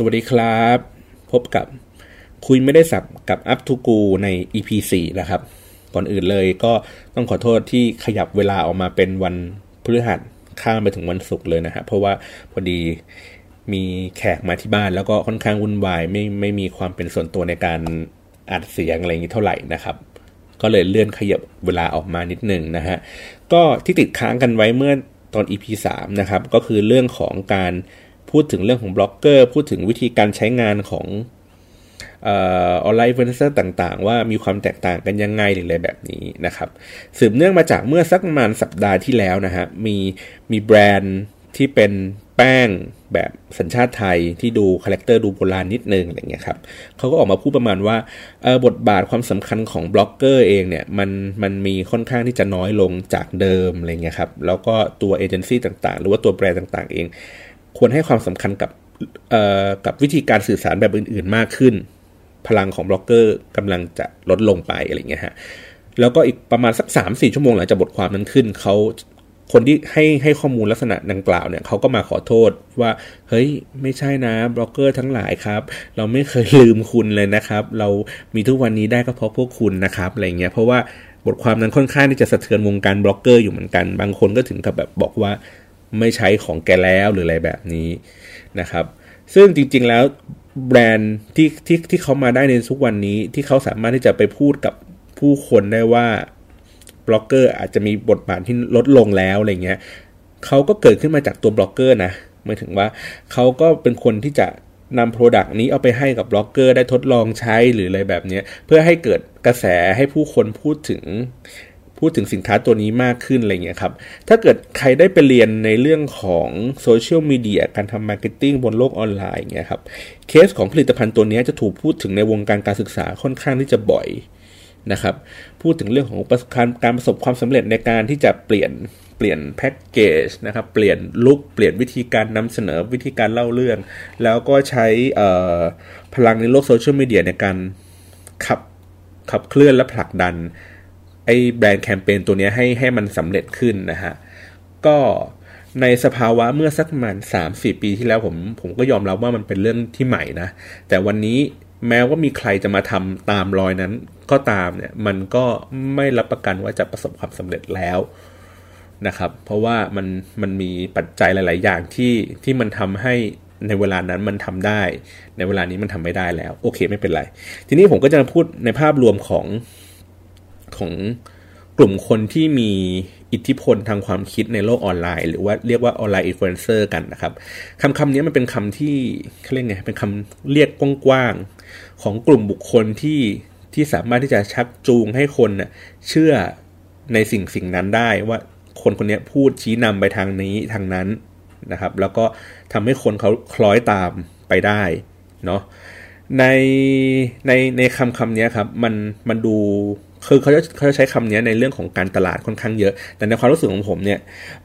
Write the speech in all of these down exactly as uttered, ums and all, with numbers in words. สวัสดีครับพบกับคุยไม่ได้สับกับอัพทูกูใน อี พี สี่ นะครับก่อนอื่นเลยก็ต้องขอโทษที่ขยับเวลาออกมาเป็นวันพฤหัสข้ามไปถึงวันศุกร์เลยนะฮะเพราะว่าพอดีมีแขกมาที่บ้านแล้วก็ค่อนข้างวุ่นวายไม่ไม่มีความเป็นส่วนตัวในการอัดเสียงอะไรอย่างนี้เท่าไหร่นะครับก็เลยเลื่อนขยับเวลาออกมานิดนึงนะฮะก็ที่ติดค้างกันไว้เมื่อตอน อี พี สาม นะครับก็คือเรื่องของการพูดถึงเรื่องของบล็อกเกอร์พูดถึงวิธีการใช้งานของออนไลน์เวนเซอร์ต่างๆว่ามีความแตกต่างกันยังไงหรืออะไรแบบนี้นะครับสืบเนื่องมาจากเมื่อสักประมาณสัปดาห์ที่แล้วนะฮะมีมีแบรนด์ที่เป็นแป้งแบบสัญชาติไทยที่ดูคาแรคเตอร์ดูโบราณ นิดนึงอะไรเงี้ยครับเขาก็ออกมาพูดประมาณว่าเออบทบาทความสำคัญของบล็อกเกอร์เองเนี่ยมันมันมีค่อนข้างที่จะน้อยลงจากเดิมอะไรเงี้ยครับแล้วก็ตัวเอเจนซี่ต่างๆหรือว่าตัวแบรนด์ต่างๆเองควรให้ความสำคัญกับเอ่อกับวิธีการสื่อสารแบบอื่นๆมากขึ้นพลังของบล็อกเกอร์กำลังจะลดลงไปอะไรเงี้ยฮะแล้วก็อีกประมาณสัก สามถึงสี่ ชั่วโมงหลังจากบทความนั้นขึ้นเขาคนที่ให้ให้ข้อมูลลักษณะดังกล่าวเนี่ยเขาก็มาขอโทษว่าเฮ้ยไม่ใช่นะบล็อกเกอร์ทั้งหลายครับเราไม่เคยลืมคุณเลยนะครับเรามีทุกวันนี้ได้ก็เพราะพวกคุณนะครับอะไรเงี้ยเพราะว่าบทความนั้นค่อนข้างที่จะสะเทือนวงการบล็อกเกอร์อยู่เหมือนกันบางคนก็ถึงกับแบบบอกว่าไม่ใช้ของแกแล้วหรืออะไรแบบนี้นะครับซึ่งจริงๆแล้วแบรนด์ที่ที่ที่เขามาได้ในทุกวันนี้ที่เขาสามารถที่จะไปพูดกับผู้คนได้ว่าบล็อกเกอร์อาจจะมีบทบาทที่ลดลงแล้วอะไรเงี้ยเขาก็เกิดขึ้นมาจากตัวบล็อกเกอร์นะหมายถึงว่าเขาก็เป็นคนที่จะนำโปรดักต์นี้เอาไปให้กับบล็อกเกอร์ได้ทดลองใช้หรืออะไรแบบนี้เพื่อให้เกิดกระแสให้ผู้คนพูดถึงพูดถึงสินค้าตัวนี้มากขึ้นอะไรเงี้ยครับถ้าเกิดใครได้ไปเรียนในเรื่องของโซเชียลมีเดียการทำมาร์เก็ตติ้งบนโลกออนไลน์เงี้ยครับเคสของผลิตภัณฑ์ตัวนี้จะถูกพูดถึงในวงการการศึกษาค่อนข้างที่จะบ่อยนะครับพูดถึงเรื่องของการประสบความสำเร็จในการที่จะเปลี่ยนเปลี่ยนแพ็คเกจนะครับเปลี่ยนลุคเปลี่ยนวิธีการนำเสนอวิธีการเล่าเรื่องแล้วก็ใช้พลังในโลกโซเชียลมีเดียในการขับขับเคลื่อนและผลักดันไอ้แบรนด์แคมเปญตัวนี้ให้ให้มันสำเร็จขึ้นนะฮะก็ในสภาวะเมื่อสักประมาณ สามถึงสี่ ปีที่แล้วผมผมก็ยอมรับว่ามันเป็นเรื่องที่ใหม่นะแต่วันนี้แม้ว่ามีใครจะมาทำตามรอยนั้นก็ตามเนี่ยมันก็ไม่รับประกันว่าจะประสบความสำเร็จแล้วนะครับเพราะว่ามันมันมีปัจจัยหลายๆอย่างที่ที่มันทำให้ในเวลานั้นมันทำได้ในเวลานี้มันทำไม่ได้แล้วโอเคไม่เป็นไรทีนี้ผมก็จะพูดในภาพรวมของของกลุ่มคนที่มีอิทธิพลทางความคิดในโลกออนไลน์หรือว่าเรียกว่าออนไลน์อินฟลูเอนเซอร์กันนะครับคำคำนี้มันเป็นคำที่เขาเรียกไงเป็นคำเรียกกว้างๆของกลุ่มบุคคลที่ที่สามารถที่จะชักจูงให้คนน่ะเชื่อในสิ่งสิ่งนั้นได้ว่าคนคนนี้พูดชี้นำไปทางนี้ทางนั้นนะครับแล้วก็ทำให้คนเขาคล้อยตามไปได้เนาะในในในคำคำนี้ครับมันมันดูคือเขาจะเขาจะใช้คำนี้ในเรื่องของการตลาดค่อนข้างเยอะแต่ในความรู้สึกของผมเนี่ย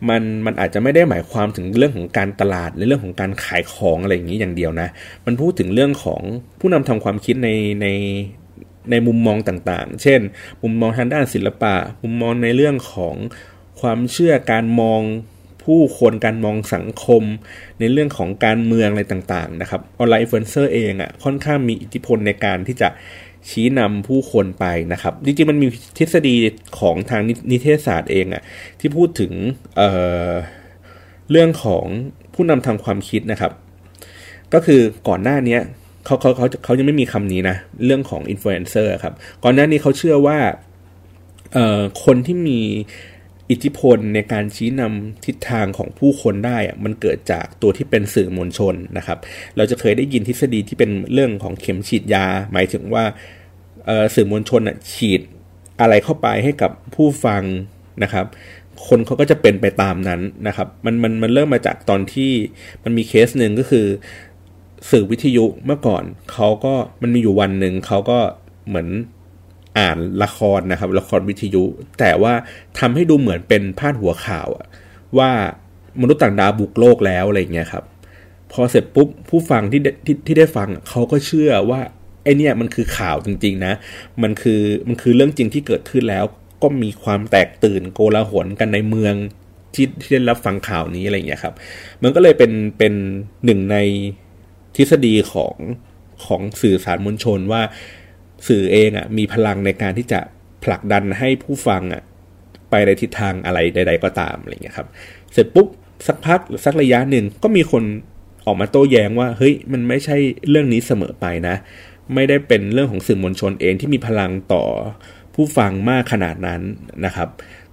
มันมันอาจจะไม่ได้หมายความถึงเรื่องของการตลาดหรือเรื่องของการขายของอะไรอย่างนี้อย่างเดียวนะมันพูดถึงเรื่องของผู้นำทางความคิดในในในมุมมองต่างๆเช่นมุมมองทางด้านศิลปะมุมมองในเรื่องของความเชื่อการมองผู้คนการมองสังคมในเรื่องของการเมืองอะไรต่างๆนะครับออนไลน์อินฟลูเอนเซอร์เองอ่ะค่อนข้างมีอิทธิพลในการที่จะชี้นำผู้คนไปนะครับจริงๆมันมีทฤษฎีของทางนิเทศศาสตร์เองอ่ะที่พูดถึง เอ่อ เรื่องของผู้นำทางความคิดนะครับก็คือก่อนหน้านี้เขาเขาเขาเขายังไม่มีคำนี้นะเรื่องของอินฟลูเอนเซอร์ครับก่อนหน้านี้เขาเชื่อว่าเอ่อคนที่มีอิทธิพลในการชี้นำทิศทางของผู้คนได้มันเกิดจากตัวที่เป็นสื่อมวลชนนะครับเราจะเคยได้ยินทฤษฎีที่เป็นเรื่องของเข็มฉีดยาหมายถึงว่าสื่อมวลชนฉีดอะไรเข้าไปให้กับผู้ฟังนะครับคนเขาก็จะเป็นไปตามนั้นนะครับมันมันมันเริ่มมาจากตอนที่มันมีเคสหนึ่งก็คือสื่อวิทยุเมื่อก่อนเขาก็มันมีอยู่วันหนึ่งเขาก็เหมือนอ่านละครนะครับละครวิทยุแต่ว่าทำให้ดูเหมือนเป็นพาดหัวข่าวว่ามนุษย์ต่างดาวบุกโลกแล้วอะไรเงี้ยครับพอเสร็จปุ๊บผู้ฟังที่ที่ที่ได้ฟังเขาก็เชื่อว่าไอเนี่ยมันคือข่าวจริงๆนะมันคือมันคือเรื่องจริงที่เกิดขึ้นแล้วก็มีความแตกตื่นโกลาหลกันในเมืองที่ที่ได้รับฟังข่าวนี้อะไรเงี้ยครับมันก็เลยเป็นเป็นหนึ่งใน ทฤษฎีของของสื่อสารมวลชนว่าสื่อเองอ่ะมีพลังในการที่จะผลักดันให้ผู้ฟังอ่ะไปในทิศทางอะไรใดๆก็ตามอะไรเงี้ยครับเสร็จปุ๊บสักพักสักระยะหนึ่งก็มีคนออกมาโต้แย้งว่าเฮ้ยมันไม่ใช่เรื่องนี้เสมอไปนะไม่ได้เป็นเรื่องของสื่อมวลชนเองที่มีพลังต่อผู้ฟังมากขนาดนั้นนะครับ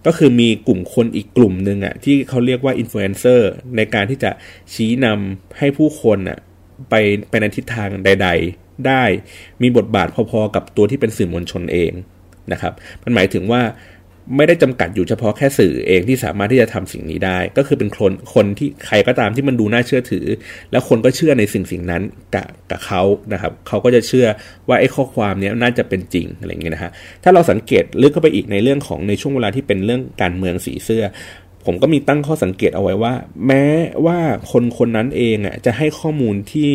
ก็คือมีกลุ่มคนอีกกลุ่มนึงอ่ะที่เขาเรียกว่าอินฟลูเอนเซอร์ในการที่จะชี้นำให้ผู้คนอ่ะไปไปในทิศทางใดๆได้มีบทบาทพอๆกับตัวที่เป็นสื่อมวลชนเองนะครับมันหมายถึงว่าไม่ได้จำกัดอยู่เฉพาะแค่สื่อเองที่สามารถที่จะทำสิ่งนี้ได้ก็คือเป็นคนคนที่ใครก็ตามที่มันดูน่าเชื่อถือแล้วคนก็เชื่อในสิ่งสิ่งนั้นกับกับเขานะครับเขาก็จะเชื่อว่าไอ้ข้อความนี้น่าจะเป็นจริงอะไรอย่างเงี้ยนะฮะถ้าเราสังเกตลึกเข้าไปอีกในเรื่องของในช่วงเวลาที่เป็นเรื่องการเมืองสีเสื้อผมก็มีตั้งข้อสังเกตเอาไว้ว่าแม้ว่าคนคนนั้นเองอ่ะจะให้ข้อมูลที่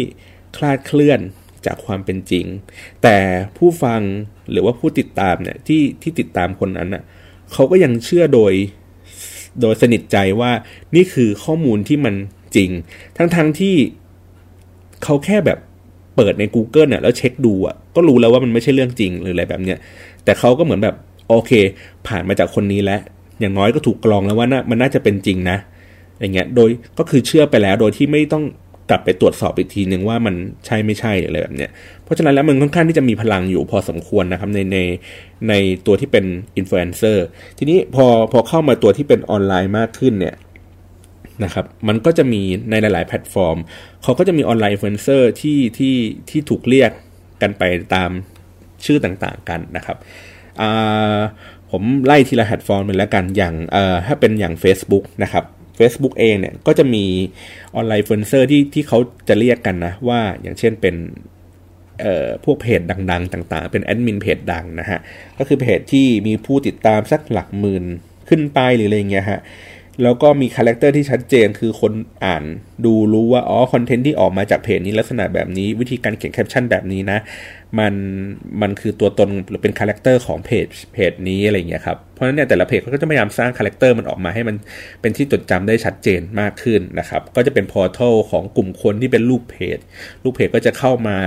คลาดเคลื่อนจากความเป็นจริงแต่ผู้ฟังหรือว่าผู้ติดตามเนี่ยที่ที่ติดตามคนนั้นอ่ะเขาก็ยังเชื่อโดยโดยสนิทใจว่านี่คือข้อมูลที่มันจริงทั้งๆ ท, ที่เขาแค่แบบเปิดใน Google เนี่ยแล้วเช็คดูอ่ะก็รู้แล้วว่ามันไม่ใช่เรื่องจริงหรืออะไรแบบเนี้ยแต่เขาก็เหมือนแบบโอเคผ่านมาจากคนนี้แล้วอย่างน้อยก็ถูกกรองแล้วว่านะมันน่าจะเป็นจริงนะอย่างเงี้ยโดยก็คือเชื่อไปแล้วโดยที่ไม่ต้องกลับไปตรวจสอบอีกทีนึงว่ามันใช่ไม่ใช่หรืออะไรแบบเนี้ยเพราะฉะนั้นแล้วมันค่อนข้างที่จะมีพลังอยู่พอสมควรนะครับในในในตัวที่เป็นอินฟลูเอนเซอร์ทีนี้พอพอเข้ามาตัวที่เป็นออนไลน์มากขึ้นเนี่ยนะครับมันก็จะมีในหลายๆแพลตฟอร์มเขาก็จะมีออนไลน์อินฟลูเอนเซอร์ที่ที่ที่ถูกเรียกกันไปตามชื่อต่างๆกันนะครับอ่าผมไล่ทีละแพลตฟอร์มเลยแล้วกันอย่างเอ่อถ้าเป็นอย่าง Facebook นะครับFacebook เองเนี่ยก็จะมีออนไลน์อินฟลูเอนเซอร์ที่ที่เขาจะเรียกกันนะว่าอย่างเช่นเป็นเอ่อพวกเพจดังๆต่างๆเป็นแอดมินเพจดังนะฮะก็คือเพจที่มีผู้ติดตามสักหลักหมื่นขึ้นไปหรืออะไรอย่างเงี้ยฮะแล้วก็มีคาแรคเตอร์ที่ชัดเจนคือคนอ่านดูรู้ว่าอ๋อคอนเทนต์ที่ออกมาจากเพจนี้ลักษณะแบบนี้วิธีการเขียนแคปชั่นแบบนี้นะมันมันคือตัวตนหรือเป็นคาแรคเตอร์ของเพจเพจนี้อะไรอย่างเงี้ยครับเพราะฉะนั้นเนี่ยแต่ละเพจเขาก็จะพยายามสร้างคาแรคเตอร์มันออกมาให้มันเป็นที่จดจำได้ชัดเจนมากขึ้นนะครับก็จะเป็นพอร์ทัลของกลุ่มคนที่เป็นลูกเพจลูกเพจก็จะเข้ามา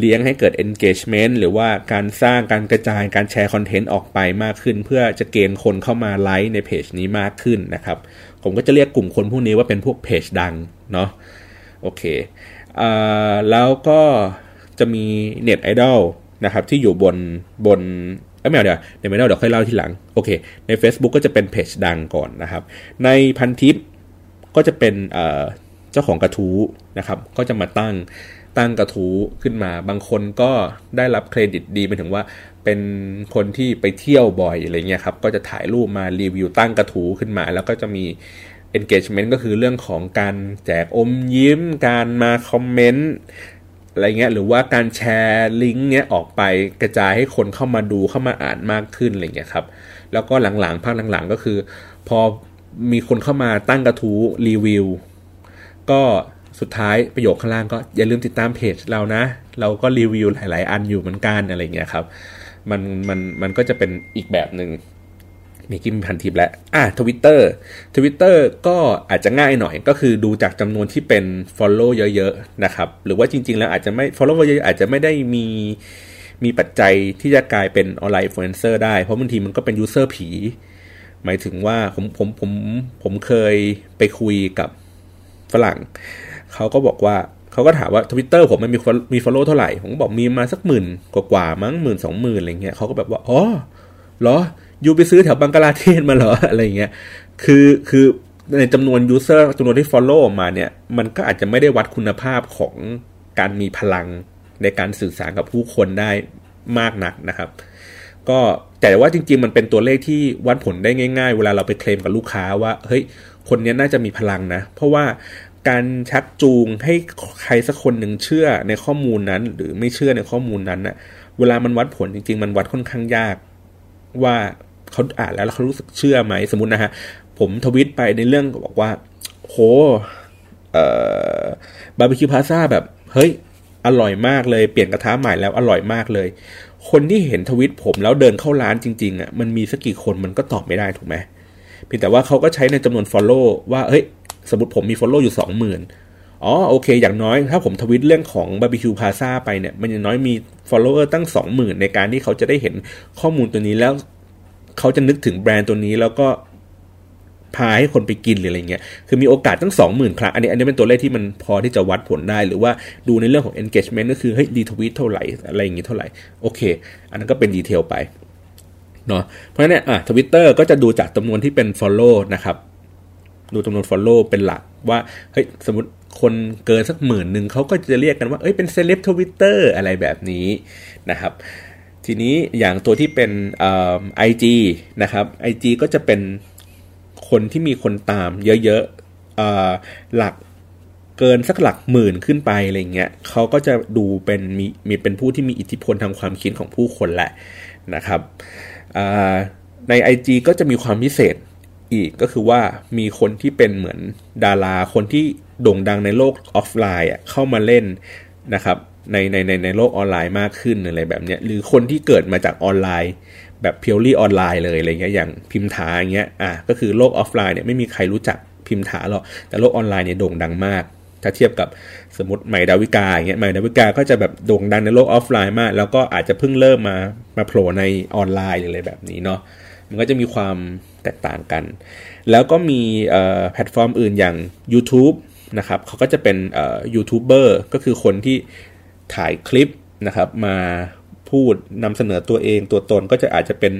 เลี้ยงให้เกิด engagement หรือว่าการสร้างการกระจายการแชร์คอนเทนต์ออกไปมากขึ้นเพื่อจะเกณฑ์คนเข้ามาไลค์ในเพจนี้มากขึ้นนะครับผมก็จะเรียกกลุ่มคนพวกนี้ว่าเป็นพวกเพจดังเนาะโอเคเอ่อแล้วก็จะมี Net Idol นะครับที่อยู่บนบนเอ้ยไม่เอาเดี๋ยว Net Idol เดี๋ยวค่อยเล่าทีหลังโอเคใน Facebook ก็จะเป็นเพจดังก่อนนะครับในพันทิปก็จะเป็นเอ่อเจ้าของกระทู้นะครับก็จะมาตั้งตั้งกระทู้ขึ้นมาบางคนก็ได้รับเครดิตดีไปถึงว่าเป็นคนที่ไปเที่ยวบ่อยอะไรเงี้ยครับก็จะถ่ายรูปมารีวิวตั้งกระทู้ขึ้นมาแล้วก็จะมี engagement ก็คือเรื่องของการแจกอมยิ้มการมาคอมเมนต์อะไรเงี้ยหรือว่าการแชร์ลิงก์เนี้ยออกไปกระจายให้คนเข้ามาดูเข้ามาอ่านมากขึ้นอะไรเงี้ยครับแล้วก็หลังๆพักหลังๆก็คือพอมีคนเข้ามาตั้งกระทู้รีวิวก็สุดท้ายประโยคข้างล่างก็อย่าลืมติดตามเพจเรานะเราก็รีวิวหลายๆอันอยู่เหมือนกันอะไรเงี้ยครับมันมันมันก็จะเป็นอีกแบบนึงมีกิมพันทิปแล้วอ่ะ Twitter Twitter ก็อาจจะง่ายหน่อยก็คือดูจากจำนวนที่เป็น follow เยอะๆนะครับหรือว่าจริงๆแล้วอาจจะไม่ follow เยอะๆอาจจะไม่ได้มีมีปัจจัยที่จะกลายเป็นออนไลน์อินฟลูเอนเซอร์ได้เพราะบางทีมันก็เป็น user ผีหมายถึงว่าผมผมผมผมเคยไปคุยกับฝรั่งเขาก็บอกว่าเขาก็ถามว่า Twitter ผมมันมีมี follow เท่าไหร่ผมก็บอกมีมาสักหมื่นกว่าๆมั้ง หนึ่งหมื่นสองหมื่น อะไรเงี้ยเขาก็แบบว่าอ๋อเหรออยู่ไปซื้อแถวบังกลาเทศมาเหรออะไรเงี้ยคือคือในจำนวน user จำนวนที่ follow มาเนี่ยมันก็อาจจะไม่ได้วัดคุณภาพของการมีพลังในการสื่อสารกับผู้คนได้มากนักนะครับก็แต่ว่าจริงๆมันเป็นตัวเลขที่วัดผลได้ง่ายๆเวลาเราไปเคลมกับลูกค้าว่าเฮ้ยคนนี้น่าจะมีพลังนะเพราะว่าการชักจูงให้ใครสักคนหนึ่งเชื่อในข้อมูลนั้นหรือไม่เชื่อในข้อมูลนั้นน่ะเวลามันวัดผลจริงๆมันวัดค่อนข้างยากว่าเขาอ่านแล้วเขารู้สึกเชื่อไหมสมมุตินะฮะผมทวิตไปในเรื่องบอกว่าโหเอ่อบาร์บีคิวพาซ่าแบบเฮ้ยอร่อยมากเลยเปลี่ยนกระทะใหม่แล้วอร่อยมากเลยคนที่เห็นทวิตผมแล้วเดินเข้าร้านจริงๆอ่ะมันมีสักกี่คนมันก็ตอบไม่ได้ถูกไหมเพียงแต่ว่าเขาก็ใช้ในจำนวน follow ว่าเฮ้ยสมมุติผมมี follow อยู่ สองหมื่น อ๋อโอเคอย่างน้อยถ้าผมทวิตเรื่องของบาร์บีคิวพลาซ่าไปเนี่ยมันอย่างน้อยมี follower ตั้ง สองหมื่น ในการที่เขาจะได้เห็นข้อมูลตัวนี้แล้วเขาจะนึกถึงแบรนด์ตัวนี้แล้วก็พาให้คนไปกินหรืออะไรเงี้ยคือมีโอกาสตั้ง สองหมื่น ครั้งอันนี้อันนี้เป็นตัวเลขที่มันพอที่จะวัดผลได้หรือว่าดูในเรื่องของ engagement ก็คือเฮ้ยดีทวีตเท่าไหร่อะไรอย่างงี้เท่าไหร่โอเคอันนั้นก็เป็นดีเทลไปเนาะเพราะฉะนั้นอ่ะ Twitter ก็จะดูจากจำนวนที่เป็น follow นะครับดูจำนวน follow เป็นหลักว่าเฮ้ยสมมุติคนเกินสักหมื่นนึงเขาก็จะเรียกกันว่าเอ้ยเป็นเซเลบ Twitter อะไรแบบนี้นะครับทีนี้อย่างตัวที่เป็นเอ่อ ไอ จี นะครับ ไอ จี ก็จะเป็นคนที่มีคนตามเยอะๆเอ่อหลักเกินสักหลักหมื่นขึ้นไปอะไรเงี้ยเขาก็จะดูเป็นมีมีเป็นผู้ที่มีอิทธิพลทางความคิดของผู้คนแหละนะครับใน ไอ จี ก็จะมีความพิเศษอีกก็คือว่ามีคนที่เป็นเหมือนดาราคนที่โด่งดังในโลกออฟไลน์เข้ามาเล่นนะครับในในในในโลกออนไลน์มากขึ้นอะไรแบบเนี้ยหรือคนที่เกิดมาจากออนไลน์แบบเพียวลี่ออนไลน์เลยอะไรเงี้ยอย่างพิมถาอย่างเงี้ยอ่ะก็คือโลกออฟไลน์เนี่ยไม่มีใครรู้จักพิมถาหรอกแต่โลกออนไลน์เนี่ยโด่งดังมากถ้าเทียบกับสมมติใหม่ดาวิกาอย่างเงี้ยใหม่ดาวิกาก็จะแบบโด่งดังในโลกออฟไลน์มากแล้วก็อาจจะเพิ่งเริ่มมามาโผล่ในออนไลน์อะไรแบบนี้เนาะมันก็จะมีความแตกต่างกันแล้วก็มีเอ่อแพลตฟอร์มอื่นอย่าง YouTube นะครับเขาก็จะเป็นเอ่อยูทูบเบอร์ก็คือคนที่ถ่ายคลิปนะครับมาพูดนำเสนอตัวเองตัวตนก็จะอาจจะเป็น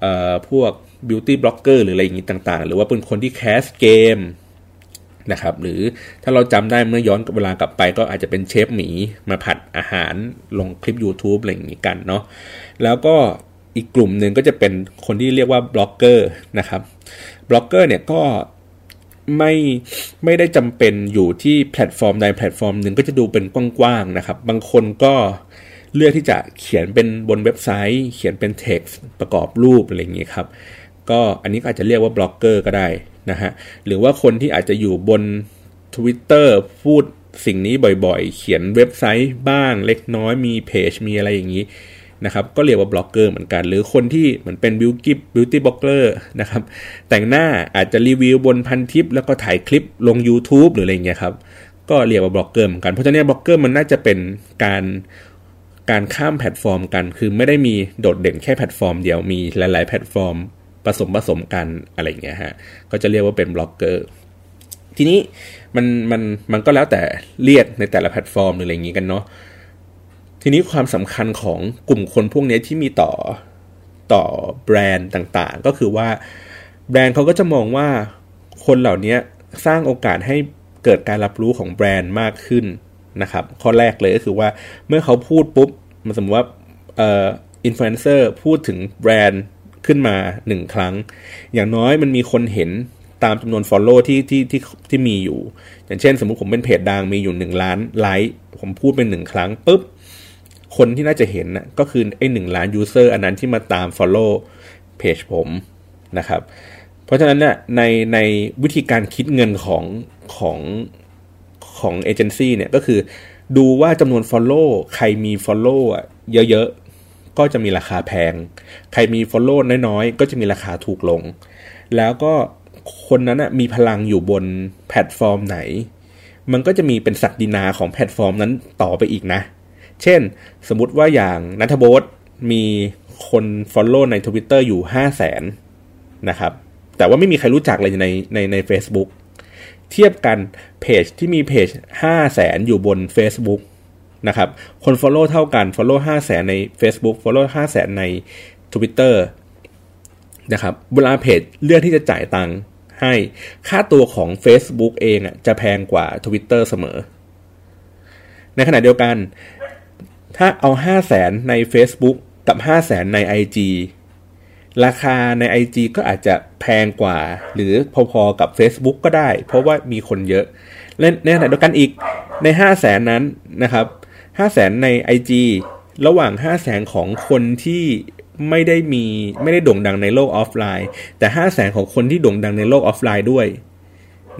เอ่อพวก beauty blogger หรืออะไรอย่างนี้ต่างๆหรือว่าเป็นคนที่แคสเกมนะครับหรือถ้าเราจำได้เมื่อย้อนเวลากลับไปก็อาจจะเป็นเชฟหมีมาผัดอาหารลงคลิป YouTube อะไรอย่างนี้กันเนาะแล้วก็อีกกลุ่มหนึ่งก็จะเป็นคนที่เรียกว่าบล็อกเกอร์นะครับบล็อกเกอร์เนี่ยก็ไม่ไม่ได้จำเป็นอยู่ที่แพลตฟอร์มใดแพลตฟอร์มหนึ่งก็จะดูเป็นกว้างๆนะครับบางคนก็เลือกที่จะเขียนเป็นบนเว็บไซต์เขียนเป็นเท็กซ์ประกอบรูปอะไรอย่างนี้ครับก็อันนี้ก็อาจจะเรียกว่าบล็อกเกอร์ก็ได้นะฮะหรือว่าคนที่อาจจะอยู่บน Twitter พูดสิ่งนี้บ่อยๆเขียนเว็บไซต์บ้างเล็กน้อยมีเพจมีอะไรอย่างนี้นะครับก็เรียกว่าบล็อกเกอร์เหมือนกันหรือคนที่เหมือนเป็นบิวกิฟบิวตี้บล็อกเกอร์นะครับแต่งหน้าอาจจะรีวิวบนพันทิปแล้วก็ถ่ายคลิปลง YouTube หรืออะไรอย่างเงี้ยครับก็เรียกว่าบล็อกเกอร์เหมือนกันเพราะฉะนั้นบล็อกเกอร์มันน่าจะเป็นการการข้ามแพลตฟอร์มกันคือไม่ได้มีโดดเด่นแค่แพลตฟอร์มเดียวมีหลายๆแพลตฟอร์มผสมผสมกันอะไรอย่างเงี้ยฮะก็จะเรียกว่าเป็นบล็อกเกอร์ทีนี้มันมันมันก็แล้วแต่เรียกในแต่ละแพลตฟอร์มหรืออะไรอย่างงี้กันเนาะทีนี้ความสำคัญของกลุ่มคนพวกนี้ที่มีต่อต่อแบรนด์ต่างๆก็คือว่าแบรนด์เขาก็จะมองว่าคนเหล่านี้สร้างโอกาสให้เกิดการรับรู้ของแบรนด์มากขึ้นนะครับข้อแรกเลยก็คือว่าเมื่อเขาพูดปุ๊บมันสมมติว่าเอ่ออินฟลูเอนเซอร์พูดถึงแบรนด์ขึ้นมาหนึ่งครั้งอย่างน้อยมันมีคนเห็นตามจำนวน follow ที่ที่ที่ที่มีอยู่อย่างเช่นสมมุติผมเป็นเพจดังมีอยู่หนึ่งล้านไลค์ผมพูดเป็นหนึ่งครั้งปุ๊บคนที่น่าจะเห็นนะก็คือไอ้หนึ่งล้าน user อันนั้นที่มาตาม follow เพจผมนะครับเพราะฉะนั้นเนี่ยในในวิธีการคิดเงินของของของเอเจนซี่เนี่ยก็คือดูว่าจำนวน follow ใครมี follow อ่ะเยอะๆก็จะมีราคาแพงใครมี follow น้อยๆก็จะมีราคาถูกลงแล้วก็คนนั้นนะมีพลังอยู่บนแพลตฟอร์มไหนมันก็จะมีเป็นศักดินาของแพลตฟอร์มนั้นต่อไปอีกนะเช่นสมมุติว่าอย่างณัฐโบ๊ทมีคน follow ใน Twitter อยู่ ห้าแสน นะครับแต่ว่าไม่มีใครรู้จักเลยในในใน Facebook เทียบกันเพจที่มีเพจ ห้าแสน อยู่บน Facebook นะครับคน follow เท่ากัน follow ห้าแสน ใน Facebook follow ห้าแสน ใน Twitter นะครับเวลาเพจเลือกที่จะจ่ายตังค์ให้ค่าตัวของ Facebook เองอ่ะจะแพงกว่า Twitter เสมอในขณะเดียวกันถ้าเอา ห้าแสน ใน Facebook กับ ห้าแสน ใน ไอ จี ราคาใน ไอ จี ก็อาจจะแพงกว่าหรือพอๆกับ Facebook ก็ได้เพราะว่ามีคนเยอะและในขณะเดียวกันอีกใน ห้าแสน นั้นนะครับ ห้าแสน ใน ไอ จี ระหว่าง ห้าแสน ของคนที่ไม่ได้มีไม่ได้โด่งดังในโลกออฟไลน์แต่ ห้าแสน ของคนที่โด่งดังในโลกออฟไลน์ด้วย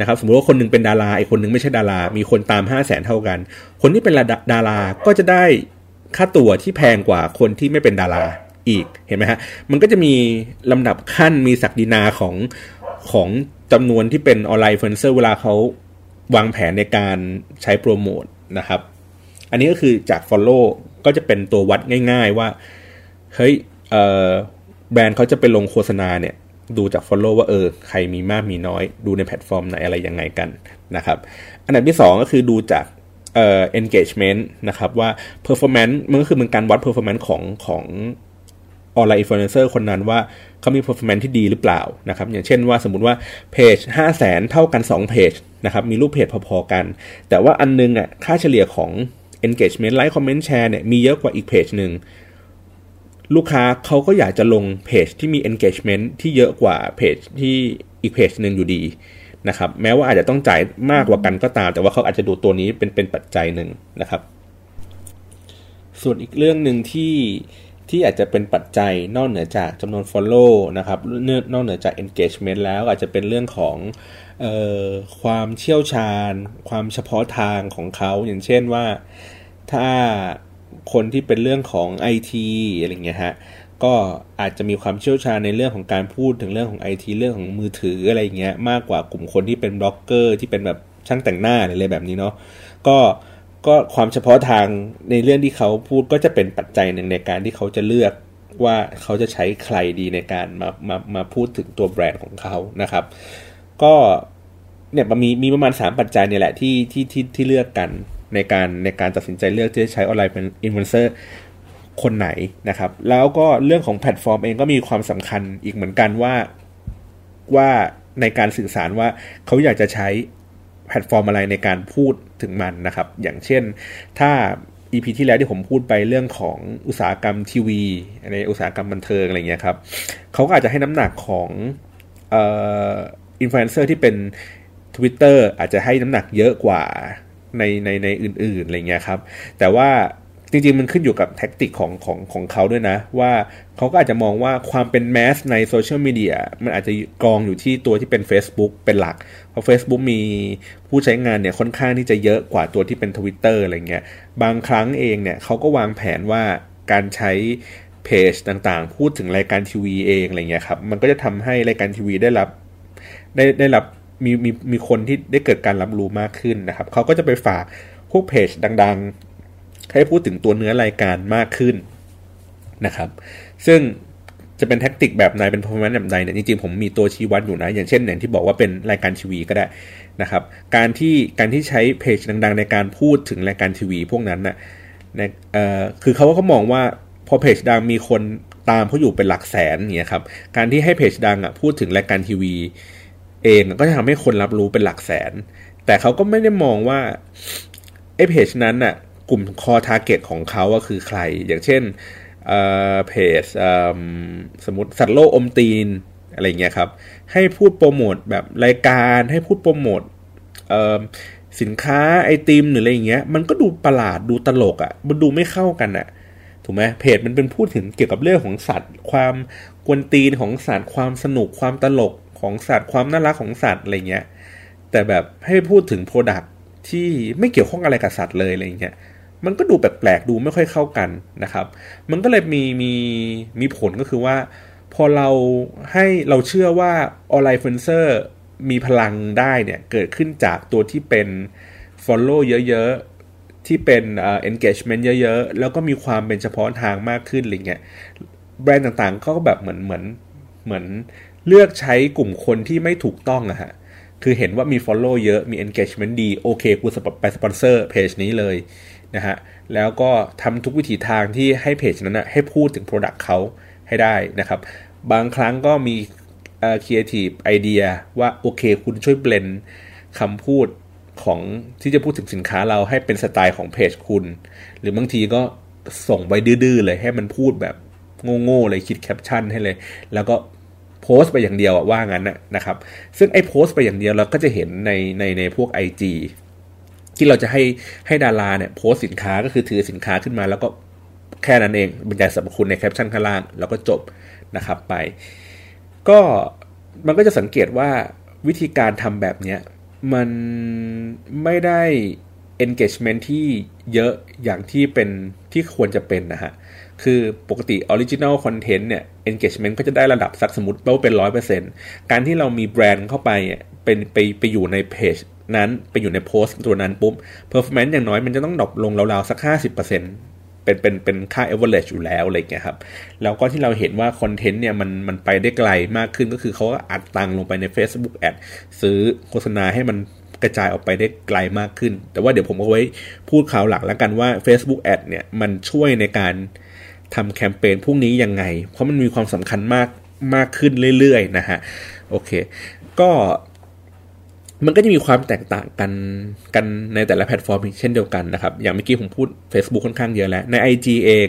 นะครับสมมุติว่าคนนึงเป็นดาราอีกคนนึงไม่ใช่ดารามีคนตาม ห้าแสน เท่ากันคนที่เป็นดาราก็จะได้ค่าตั๋วที่แพงกว่าคนที่ไม่เป็นดาราอีกเห็นไหมฮะมันก็จะมีลำดับขั้นมีศักดินาของของจำนวนที่เป็นออนไลน์อินฟลูเอนเซอร์เวลาเขา วางแผนในการใช้โปรโมทนะครับอันนี้ก็คือจาก follow ก็จะเป็นตัววัดง่ายๆว่าเฮ้ยเอ่อแบรนด์เขาจะไปลงโฆษณาเนี่ยดูจาก follow ว่าเออใครมีมากมีน้อยดูในแพลตฟอร์มไหนอะไรยังไงกันนะครับอันดับที่สองก็คือดูจากเอ่อ engagement นะครับว่า performance มันก็คือเป็นการวัด performance ของของออนไลน์อินฟลูเอนเซอร์คนนั้นว่าเขามี performance ที่ดีหรือเปล่านะครับอย่างเช่นว่าสมมุติว่าเพจ ห้าแสน เท่ากันสองเพจนะครับมีรูปเพจพอๆกันแต่ว่าอันนึงอ่ะค่าเฉลี่ยของ engagement like comment share เนี่ยมีเยอะกว่าอีกเพจนึงลูกค้าเขาก็อยากจะลงเพจที่มี engagement ที่เยอะกว่าเพจที่อีกเพจนึงอยู่ดีนะครับแม้ว่าอาจจะต้องจ่ายมากกว่ากันก็ตามแต่ว่าเขาอาจจะดูตัวนี้เป็นเป็นปัจจัยหนึ่งนะครับส่วนอีกเรื่องนึงที่ที่อาจจะเป็นปัจจัยนอกเหนือจากจำนวน follow นะครับนอกเหนือจาก engagement แล้วอาจจะเป็นเรื่องของเอ่อความเชี่ยวชาญความเฉพาะทางของเขาอย่างเช่นว่าถ้าคนที่เป็นเรื่องของ ไอ ที อะไรเงี้ยฮะก็อาจจะมีความเชี่ยวชาญในเรื่องของการพูดถึงเรื่องของ ไอ ที เรื่องของมือถืออะไรเงี้ยมากกว่ากลุ่มคนที่เป็นบล็อกเกอร์ที่เป็นแบบช่างแต่งหน้าอะไรแบบนี้เนาะก็ก็ความเฉพาะทางในเรื่องที่เขาพูดก็จะเป็นปัจจัยหนึ่งในการที่เขาจะเลือกว่าเขาจะใช้ใครดีในการมามามาพูดถึงตัวแบรนด์ของเขานะครับก็เนี่ยมันมีมีประมาณสามปัจจัยเนี่ยแหละที่ที่ที่ที่เลือกกันในการในการตัดสินใจเลือกที่จะใช้ออนไลน์เป็นอินฟลูเอนเซอร์คนไหนนะครับแล้วก็เรื่องของแพลตฟอร์มเองก็มีความสำคัญอีกเหมือนกันว่าว่าในการสื่อสารว่าเขาอยากจะใช้แพลตฟอร์มอะไรในการพูดถึงมันนะครับอย่างเช่นถ้า อี พี ที่แล้วที่ผมพูดไปเรื่องของอุตสาหกรรมทีวีในอุตสาหกรรมบันเทิงอะไรเงี้ยครับเขาก็อาจจะให้น้ำหนักของเอ่ออินฟลูเอนเซอร์ที่เป็น Twitter อาจจะให้น้ำหนักเยอะกว่าในในในอื่นๆอะไรเงี้ยครับแต่ว่าจริงๆมันขึ้นอยู่กับแท็กติกของของของเขาด้วยนะว่าเขาก็อาจจะมองว่าความเป็นแมสในโซเชียลมีเดียมันอาจจะกองอยู่ที่ตัวที่เป็น Facebook เป็นหลักเพราะ Facebook มีผู้ใช้งานเนี่ยค่อนข้างที่จะเยอะกว่าตัวที่เป็น Twitter อะไรเงี้ยบางครั้งเองเนี่ยเขาก็วางแผนว่าการใช้เพจต่างๆพูดถึงรายการทีวีเองอะไรเงี้ยครับมันก็จะทำให้รายการทีวีได้รับได้ได้รับมีมีมีคนที่ได้เกิดการรับรู้มากขึ้นนะครับเขาก็จะไปฝากพวกเพจดังๆให้พูดถึงตัวเนื้อรายการมากขึ้นนะครับซึ่งจะเป็นแท็กติกแบบไหนเป็น performance แบบใดเนี่ยจริงๆผมมีตัวชี้วัดอยู่นะอย่างเช่นอย่างที่บอกว่าเป็นรายการทีวีก็ได้นะครับการที่การที่ใช้เพจดังๆในการพูดถึงรายการทีวีพวกนั้นน่ะเอ่อคือเขาก็มองว่าพอเพจดังมีคนตามเขาอยู่เป็นหลักแสนอย่างเงี้ยครับการที่ให้เพจดังอ่ะพูดถึงรายการทีวีเองก็จะทำให้คนรับรู้เป็นหลักแสนแต่เขาก็ไม่ได้มองว่าไอ้เพจนั้นน่ะกลุ่มคอทาร์เก็ตของเขาก็คือใครอย่างเช่นเอ่อเพจเอ่อสมมุติสัตว์โลกอมตีนอะไรอย่างเงี้ยครับให้พูดโปรโมทแบบรายการให้พูดโปรโมทเอ่อสินค้าไอติมหรืออะไรอย่างเงี้ยมันก็ดูประหลาดดูตลกอ่ะมันดูไม่เข้ากันอ่ะถูกไหมเพจมันเป็นพูดถึงเกี่ยวกับเรื่องของสัตว์ความกวนตีนของสัตว์ความสนุกความตลกของสัตว์ความน่ารักของสัตว์อะไรเงี้ยแต่แบบให้พูดถึงโปรดักต์ที่ไม่เกี่ยวข้องอะไรกับสัตว์เลยอะไรเงี้ยมันก็ดูแปลกๆดูไม่ค่อยเข้ากันนะครับมันก็เลยมีมีมีผลก็คือว่าพอเราให้เราเชื่อว่าออนไลน์อินฟลูเอนเซอร์มีพลังได้เนี่ยเกิดขึ้นจากตัวที่เป็น follow เยอะๆที่เป็นเอ่อ engagement เยอะๆแล้วก็มีความเป็นเฉพาะทางมากขึ้นอะไรเงี้ยแบรนด์ต่างๆก็แบบเหมือนเหมือนเหมือนเลือกใช้กลุ่มคนที่ไม่ถูกต้องอะฮะคือเห็นว่ามี follow เยอะมี engagement ดีโอเคกูไปสปอนเซอร์เพจนี้เลยนะฮะแล้วก็ทำทุกวิธีทางที่ให้เพจนั้นนะให้พูดถึง product เขาให้ได้นะครับบางครั้งก็มีเอ่อ creative idea ว่าโอเคคุณช่วย blend คำพูดของที่จะพูดถึงสินค้าเราให้เป็นสไตล์ของเพจคุณหรือบางทีก็ส่งไปดื้อๆเลยให้มันพูดแบบโง่ๆเลยคิดแคปชั่นให้เลยแล้วก็โพสต์ไปอย่างเดียวว่างั้นนะครับซึ่งไอ้โพสต์ไปอย่างเดียวเราก็จะเห็นในในในพวก ไอ จี ที่เราจะให้ให้ดาราเนี่ยโพสต์สินค้าก็คือถือสินค้าขึ้นมาแล้วก็แค่นั้นเองบรรยายสรรพคุณในแคปชั่นข้างล่างแล้วก็จบนะครับไปก็มันก็จะสังเกตว่าวิธีการทำแบบเนี้ยมันไม่ได้ engagement ที่เยอะอย่างที่เป็นที่ควรจะเป็นนะฮะคือปกติ original content เนี่ย engagement ก็จะได้ระดับสักสมมุติว่าเป็น หนึ่งร้อยเปอร์เซ็นต์ การที่เรามีแบรนด์เข้าไปเป็นไปไปอยู่ในเพจนั้นไปอยู่ในโพสต์ตัวนั้นปุ๊บ performance อย่างน้อยมันจะต้องดรอปลงราวๆสัก ห้าสิบเปอร์เซ็นต์ เป็นเป็นเป็นค่า average อยู่แล้วอะไรอย่างเงี้ยครับแล้วก็ที่เราเห็นว่าคอนเทนต์เนี่ยมันมันไปได้ไกลมากขึ้นก็คือเขาก็อัดตังลงไปใน Facebook ad ซื้อโฆษณาให้มันกระจายออกไปได้ไกลมากขึ้นแต่ว่าเดี๋ยวผมเอาไว้พูดข่าวหลักแล้วกันว่า Facebook ad เนี่ยมันช่วยในการทำแคมเปญพวกนี้ยังไงเพราะมันมีความสำคัญมากมากขึ้นเรื่อยๆนะฮะโอเคก็มันก็จะมีความแตกต่างกันกันในแต่ละแพลตฟอร์มเช่นเดียวกันนะครับอย่างเมื่อกี้ผมพูด Facebook ค่อนข้างเยอะแล้วใน ไอ จี เอง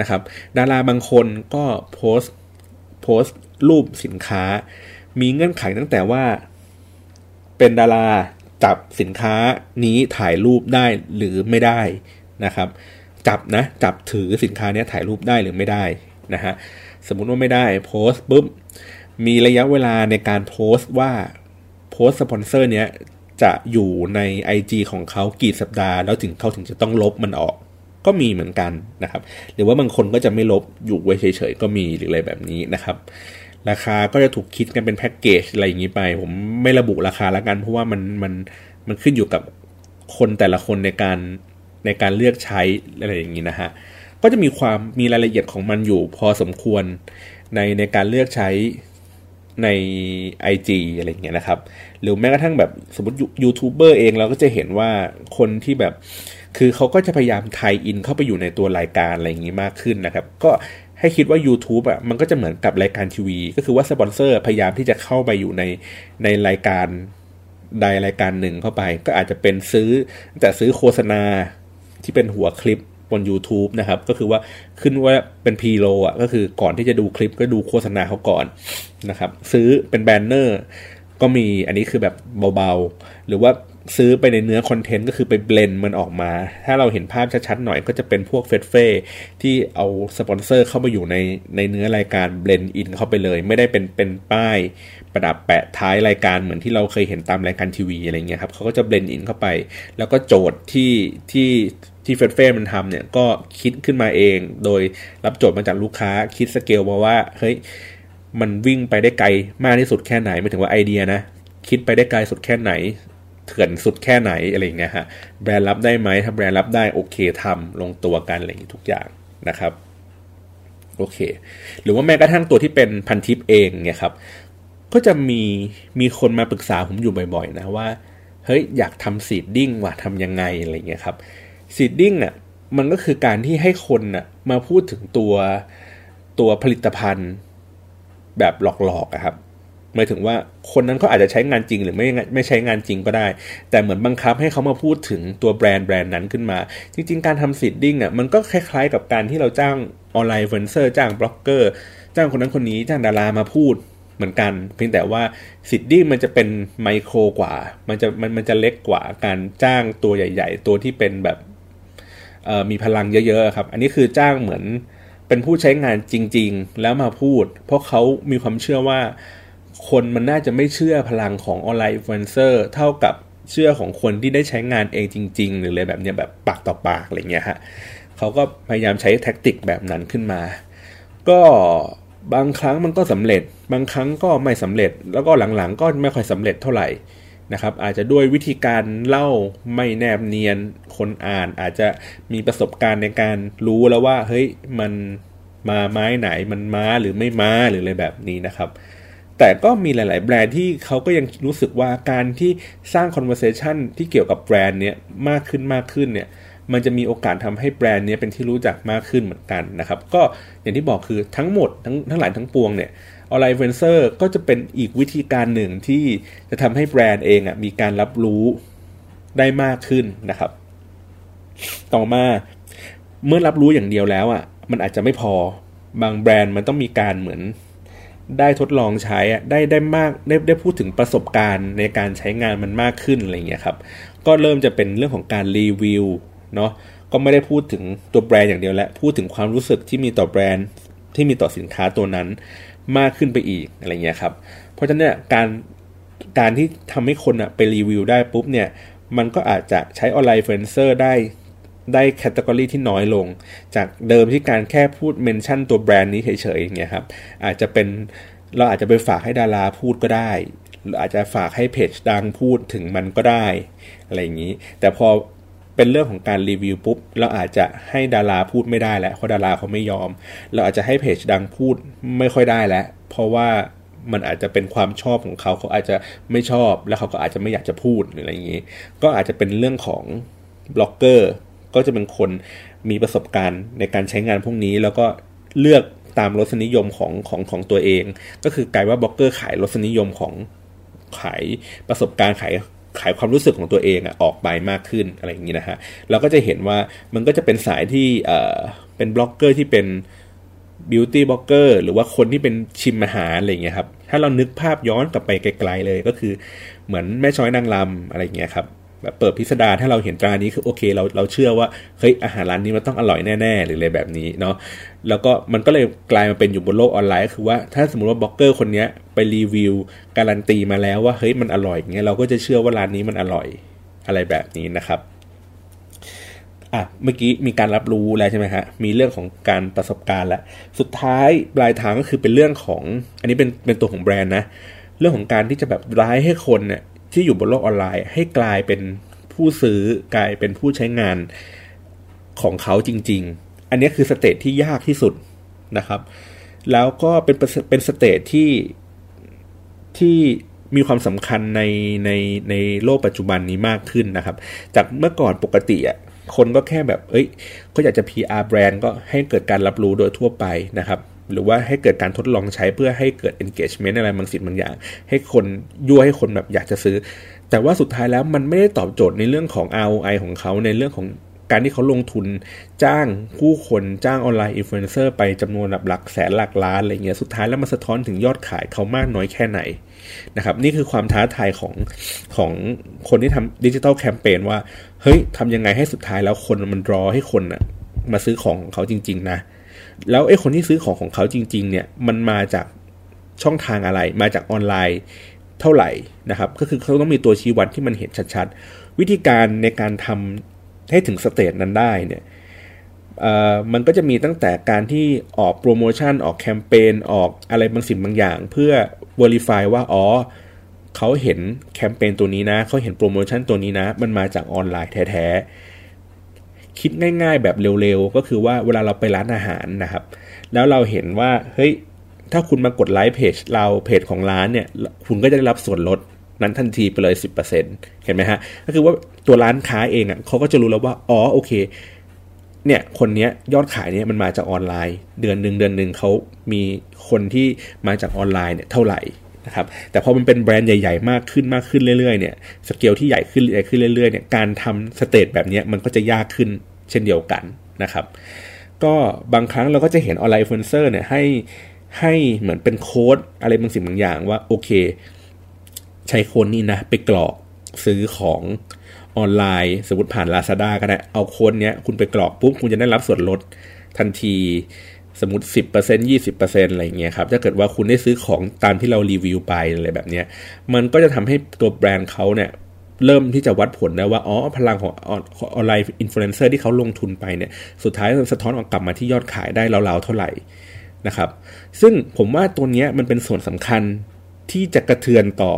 นะครับดาราบางคนก็โพสต์โพสต์รูปสินค้ามีเงื่อนไขตั้งแต่ว่าเป็นดาราจับสินค้านี้ถ่ายรูปได้หรือไม่ได้นะครับจับนะจับถือสินค้านี้ถ่ายรูปได้หรือไม่ได้นะฮะสมมุติว่าไม่ได้โพสต์ปุ๊บมีระยะเวลาในการโพสต์ว่าโพสต์สปอนเซอร์เนี้ยจะอยู่ใน ไอ จี ของเขากี่สัปดาห์แล้วถึงเขาถึงจะต้องลบมันออกก็มีเหมือนกันนะครับหรือว่าบางคนก็จะไม่ลบอยู่ไว้เฉยๆก็มีหรืออะไรแบบนี้นะครับราคาก็จะถูกคิดกันเป็นแพ็คเกจอะไรอย่างนี้ไปผมไม่ระบุราคาละกันเพราะว่ามันมันมันขึ้นอยู่กับคนแต่ละคนในการในการเลือกใช้อะไรอย่างนี้นะฮะก็จะมีความมีรายละเอียดของมันอยู่พอสมควรในในการเลือกใช้ใน ไอ จี อะไรอย่างเงี้ยนะครับหรือแม้กระทั่งแบบสมมติยูทูบเบอร์เองเราก็จะเห็นว่าคนที่แบบคือเขาก็จะพยายามไทยอินเข้าไปอยู่ในตัวรายการอะไรอย่างงี้มากขึ้นนะครับก็ให้คิดว่า YouTube อ่ะมันก็จะเหมือนกับรายการทีวีก็คือว่าสปอนเซอร์พยายามที่จะเข้าไปอยู่ในในรายการใดรายการหนึ่งเข้าไปก็อาจจะเป็นซื้อแต่ซื้อโฆษณาที่เป็นหัวคลิปบน YouTube นะครับก็คือว่าขึ้นว่าเป็น P-Row อ่ะก็คือก่อนที่จะดูคลิปก็ดูโฆษณาเขาก่อนนะครับซื้อเป็นแบนเนอร์ก็มีอันนี้คือแบบเบาๆหรือว่าซื้อไปในเนื้อคอนเทนต์ก็คือไปเบลนด์มันออกมาถ้าเราเห็นภาพชัดๆหน่อยก็จะเป็นพวกเฟสเฟ่ที่เอาสปอนเซอร์เข้ามาอยู่ในในเนื้อรายการเบลนด์อินเข้าไปเลยไม่ได้เป็นเป็นป้ายประดับแปะท้ายรายการเหมือนที่เราเคยเห็นตามรายการทีวีอะไรเงี้ยครับเขาก็จะเบลนด์อินเข้าไปแล้วก็โจทย์ที่ที่ที่เฟสเฟ่มันทำเนี่ยก็คิดขึ้นมาเองโดยรับโจทย์มาจากลูกค้าคิดสเกลมาว่าเฮ้ยมันวิ่งไปได้ไกลมากที่สุดแค่ไหนไม่ถึงว่าไอเดียนะคิดไปได้ไกลสุดแค่ไหนเถื่อนสุดแค่ไหนอะไรอย่างเงี้ยฮะแบรนด์รับได้ไหมถ้าแบรนด์รับได้โอเคทำลงตัวกันอะไรอย่างงี้ทุกอย่างนะครับโอเคหรือว่าแม้กระทั่งตัวที่เป็นพันทิปเองเนี่ยครับก็จะมีมีคนมาปรึกษาผมอยู่บ่อยๆนะว่าเฮ้ยอยากทำซีดดิ้งว่ะทำยังไงอะไรอย่างเงี้ยครับซีดดิ้งอ่ะมันก็คือการที่ให้คนอ่ะมาพูดถึงตัวตัวผลิตภัณฑ์แบบหลอกๆอะครับหมายถึงว่าคนนั้นเขาอาจจะใช้งานจริงหรือไม่ไม่ใช้งานจริงก็ได้แต่เหมือนบังคับให้เขามาพูดถึงตัวแบรนด์แบรนด์นั้นขึ้นมาจริงๆการทำซีดดิ้งอ่ะมันก็คล้ายๆกับการที่เราจ้างออนไลน์อินฟลูเอนเซอร์จ้างบล็อกเกอร์จ้างคนนั้นคนนี้จ้างดารามาพูดเหมือนกันเพียงแต่ว่าซีดดิ้งมันจะเป็นไมโครกว่ามันจะมันมันจะเล็กกว่าการจ้างตัวใหญ่ๆตัวที่เป็นแบบเอ่อมีพลังเยอะๆครับอันนี้คือจ้างเหมือนเป็นผู้ใช้งานจริงๆแล้วมาพูดเพราะเขามีความเชื่อว่าคนมันน่าจะไม่เชื่อพลังของออนไลน์อินฟลูเอนเซอร์เท่ากับเชื่อของคนที่ได้ใช้งานเองจริงๆหรืออะไรแบบเนี้ยแบบปากต่อปากอะไรเงี้ยฮะเขาก็พยายามใช้แท็กติกแบบนั้นขึ้นมาก็บางครั้งมันก็สำเร็จบางครั้งก็ไม่สำเร็จแล้วก็หลังๆก็ไม่ค่อยสำเร็จเท่าไหร่นะครับอาจจะด้วยวิธีการเล่าไม่แนบเนียนคนอ่านอาจจะมีประสบการณ์ในการรู้แล้วว่าเฮ้ยมันมาไม้ไหนมันม้าหรือไม่ม้าหรืออะไรแบบนี้นะครับแต่ก็มีหลายๆแบรนด์ที่เขาก็ยังรู้สึกว่าการที่สร้าง conversation ที่เกี่ยวกับแบรนด์เนี้ยมากขึ้นมากขึ้นเนี่ยมันจะมีโอกาสทำให้แบรนด์เนี้ยเป็นที่รู้จักมากขึ้นเหมือนกันนะครับก็อย่างที่บอกคือทั้งหมดทั้งทั้งหลายทั้งปวงเนี่ยออนไลน์อินฟลูเอนเซอร์ก็จะเป็นอีกวิธีการหนึ่งที่จะทำให้แบรนด์เองอ่ะมีการรับรู้ได้มากขึ้นนะครับต่อมาเมื่อรับรู้อย่างเดียวแล้วอ่ะมันอาจจะไม่พอบางแบรนด์มันต้องมีการเหมือนได้ทดลองใช้อ่ะได้ได้มากได้ได้พูดถึงประสบการณ์ในการใช้งานมันมากขึ้นอะไรอย่างเงี้ยครับก็เริ่มจะเป็นเรื่องของการรีวิวเนาะก็ไม่ได้พูดถึงตัวแบรนด์อย่างเดียวแล้วพูดถึงความรู้สึกที่มีต่อแบรนด์ที่มีต่อสินค้าตัวนั้นมากขึ้นไปอีกอะไรเงี้ยครับเพราะฉะนั้นเนี่ยการการที่ทำให้คนอ่ะไปรีวิวได้ปุ๊บเนี่ย มันก็อาจจะใช้ออนไลน์เฟนเซอร์ได้ได้แคตตากอรีที่น้อยลงจากเดิมที่การแค่พูดเมนชั่นตัวแบรนด์นี้เฉยๆอย่างเงี้ยครับอาจจะเป็นเราอาจจะไปฝากให้ดาราพูดก็ได้หรืออาจจะฝากให้เพจดังพูดถึงมันก็ได้อะไรอย่างนี้แต่พอเป็นเรื่องของการรีวิวปุ๊บเราอาจจะให้ดาราพูดไม่ได้แล้วเพราะดาราเขาไม่ยอมเราอาจจะให้เพจดังพูดไม่ค่อยได้แล้วเพราะว่ามันอาจจะเป็นความชอบของเขาเขาอาจจะไม่ชอบแล้วเขาก็อาจจะไม่อยากจะพูดหรืออะไรอย่างนี้ก็อาจจะเป็นเรื่องของบล็อกเกอร์ก็จะเป็นคนมีประสบการณ์ในการใช้งานพวกนี้แล้วก็เลือกตามรสนิยมของของของตัวเองก็คือกลายว่าบล็อกเกอร์ขายรสนิยมของขายประสบการณ์ขายขายความรู้สึกของตัวเองอ่ะออกไปมากขึ้นอะไรอย่างนี้นะฮะเราก็จะเห็นว่ามันก็จะเป็นสายที่เอ่อเป็นบล็อกเกอร์ที่เป็นบิวตี้บล็อกเกอร์หรือว่าคนที่เป็นชิมอาหารอะไรอย่างเงี้ยครับถ้าเรานึกภาพย้อนกลับไปไกลๆเลยก็คือเหมือนแม่ช้อยนางรำอะไรอย่างเงี้ยครับแบบเปิดพิสดารถ้าเราเห็นตรานี้คือโอเคเราเราเชื่อว่าเฮ้ยอาหารร้านนี้มันต้องอร่อยแน่ๆหรืออะไรแบบนี้เนาะแล้วก็มันก็เลยกลายมาเป็นอยู่บนโลกออนไลน์ก็คือว่าถ้าสมมุติว่าบล็อกเกอร์คนนี้ไปรีวิวการันตีมาแล้วว่าเฮ้ยมันอร่อยอย่างเงี้ยเราก็จะเชื่อว่าร้านนี้มันอร่อยอะไรแบบนี้นะครับอ่ะเมื่อกี้มีการรับรู้แล้วใช่ไหมฮะมีเรื่องของการประสบการณ์แล้วสุดท้ายปลายทางก็คือเป็นเรื่องของอันนี้เป็นเป็นตัวของแบรนด์นะเรื่องของการที่จะแบบไลฟ์ให้คนเนี่ยที่อยู่บนโลกออนไลน์ให้กลายเป็นผู้ซื้อกลายเป็นผู้ใช้งานของเขาจริงๆอันนี้คือสเตจที่ยากที่สุดนะครับแล้วก็เป็นเป็นสเตจที่ที่มีความสำคัญในในในโลกปัจจุบันนี้มากขึ้นนะครับจากเมื่อก่อนปกติอ่ะคนก็แค่แบบเอ้ยก็อยากจะ พี อาร์ แบรนด์ก็ให้เกิดการรับรู้โดยทั่วไปนะครับหรือว่าให้เกิดการทดลองใช้เพื่อให้เกิด engagement อะไรบางสิ่งบางอย่างให้คนยั่วให้คนแบบอยากจะซื้อแต่ว่าสุดท้ายแล้วมันไม่ได้ตอบโจทย์ในเรื่องของ อาร์ โอ ไอ ของเขาในเรื่องของการที่เขาลงทุนจ้างผู้คนจ้างออนไลน์อินฟลูเอนเซอร์ไปจำนวนหลักแสนหลักล้านอะไรเงี้ยสุดท้ายแล้วมันสะท้อนถึงยอดขายเขามากน้อยแค่ไหนนะครับนี่คือความท้าทายของของคนที่ทำดิจิทัลแคมเปญว่าเฮ้ยทำยังไงให้สุดท้ายแล้วคนมันรอให้คนน่ะมาซื้อของของเขาจริงๆนะแล้วไอ้คนที่ซื้อของของเขาจริงๆเนี่ยมันมาจากช่องทางอะไรมาจากออนไลน์เท่าไหร่นะครับก็คือเขาต้องมีตัวชี้วัดที่มันเห็นชัดๆวิธีการในการทำให้ถึงสเตจนั้นได้เนี่ยเอ่อมันก็จะมีตั้งแต่การที่ออกโปรโมชั่นออกแคมเปญออกอะไรบางสิ่งบางอย่างเพื่อ verify ว่าอ๋อเขาเห็นแคมเปญตัวนี้นะเขาเห็นโปรโมชั่นตัวนี้นะมันมาจากออนไลน์แท้ๆคิดง่ายๆแบบเร็วๆก็คือว่าเวลาเราไปร้านอาหารนะครับแล้วเราเห็นว่าเฮ้ยถ้าคุณมากดไลค์เพจเราเพจของร้านเนี่ยคุณก็จะได้รับส่วนลดนั้นทันทีไปเลย สิบเปอร์เซ็นต์ เห็นไหมฮะก็คือว่าตัวร้านค้าเองอ่ะเขาก็จะรู้แล้วว่าอ๋อโอเคเนี่ยคนเนี้ยยอดขายเนี่ยมันมาจากออนไลน์เดือนนึงเดือนนึงเขามีคนที่มาจากออนไลน์เนี่ยเท่าไหร่นะครับแต่พอมันเป็นแบรนด์ใหญ่ๆมากขึ้นมากขึ้นเรื่อยๆเนี่ยสเกลที่ใหญ่ขึ้นใหญ่ขึ้นเรื่อยๆเนี่ยการทำสเตจแบบนี้มันก็จะยากขึ้นเช่นเดียวกันนะครับก็บางครั้งเราก็จะเห็นออนไลน์อินฟลูเอนเซอร์เนี่ยให้ให้เหมือนเป็นโค้ดอะไรบางสิ่งบางอย่างว่าโอเคใช้โค้ดนี้นะไปกรอกซื้อของออนไลน์สมมติผ่าน Lazada ก็ได้เอาโค้ดเนี้ยคุณไปกรอกปุ๊บคุณจะได้รับส่วนลดทันทีสมมุติ สิบเปอร์เซ็นต์ ยี่สิบเปอร์เซ็นต์ อะไรอย่างเงี้ยครับถ้าเกิดว่าคุณได้ซื้อของตามที่เรารีวิวไปอะไรแบบเนี้ยมันก็จะทำให้ตัวแบรนด์เขาเนี่ยเริ่มที่จะวัดผลได้ว่าอ๋อพลังของออนไลน์อินฟลูเอนเซอร์ที่เขาลงทุนไปเนี่ยสุดท้ายมันสะท้อนออกกลับมาที่ยอดขายได้ราวๆเท่าไหร่นะครับซึ่งผมว่าตัวเนี้ยมันเป็นส่วนสำคัญที่จะกระเทือนต่อ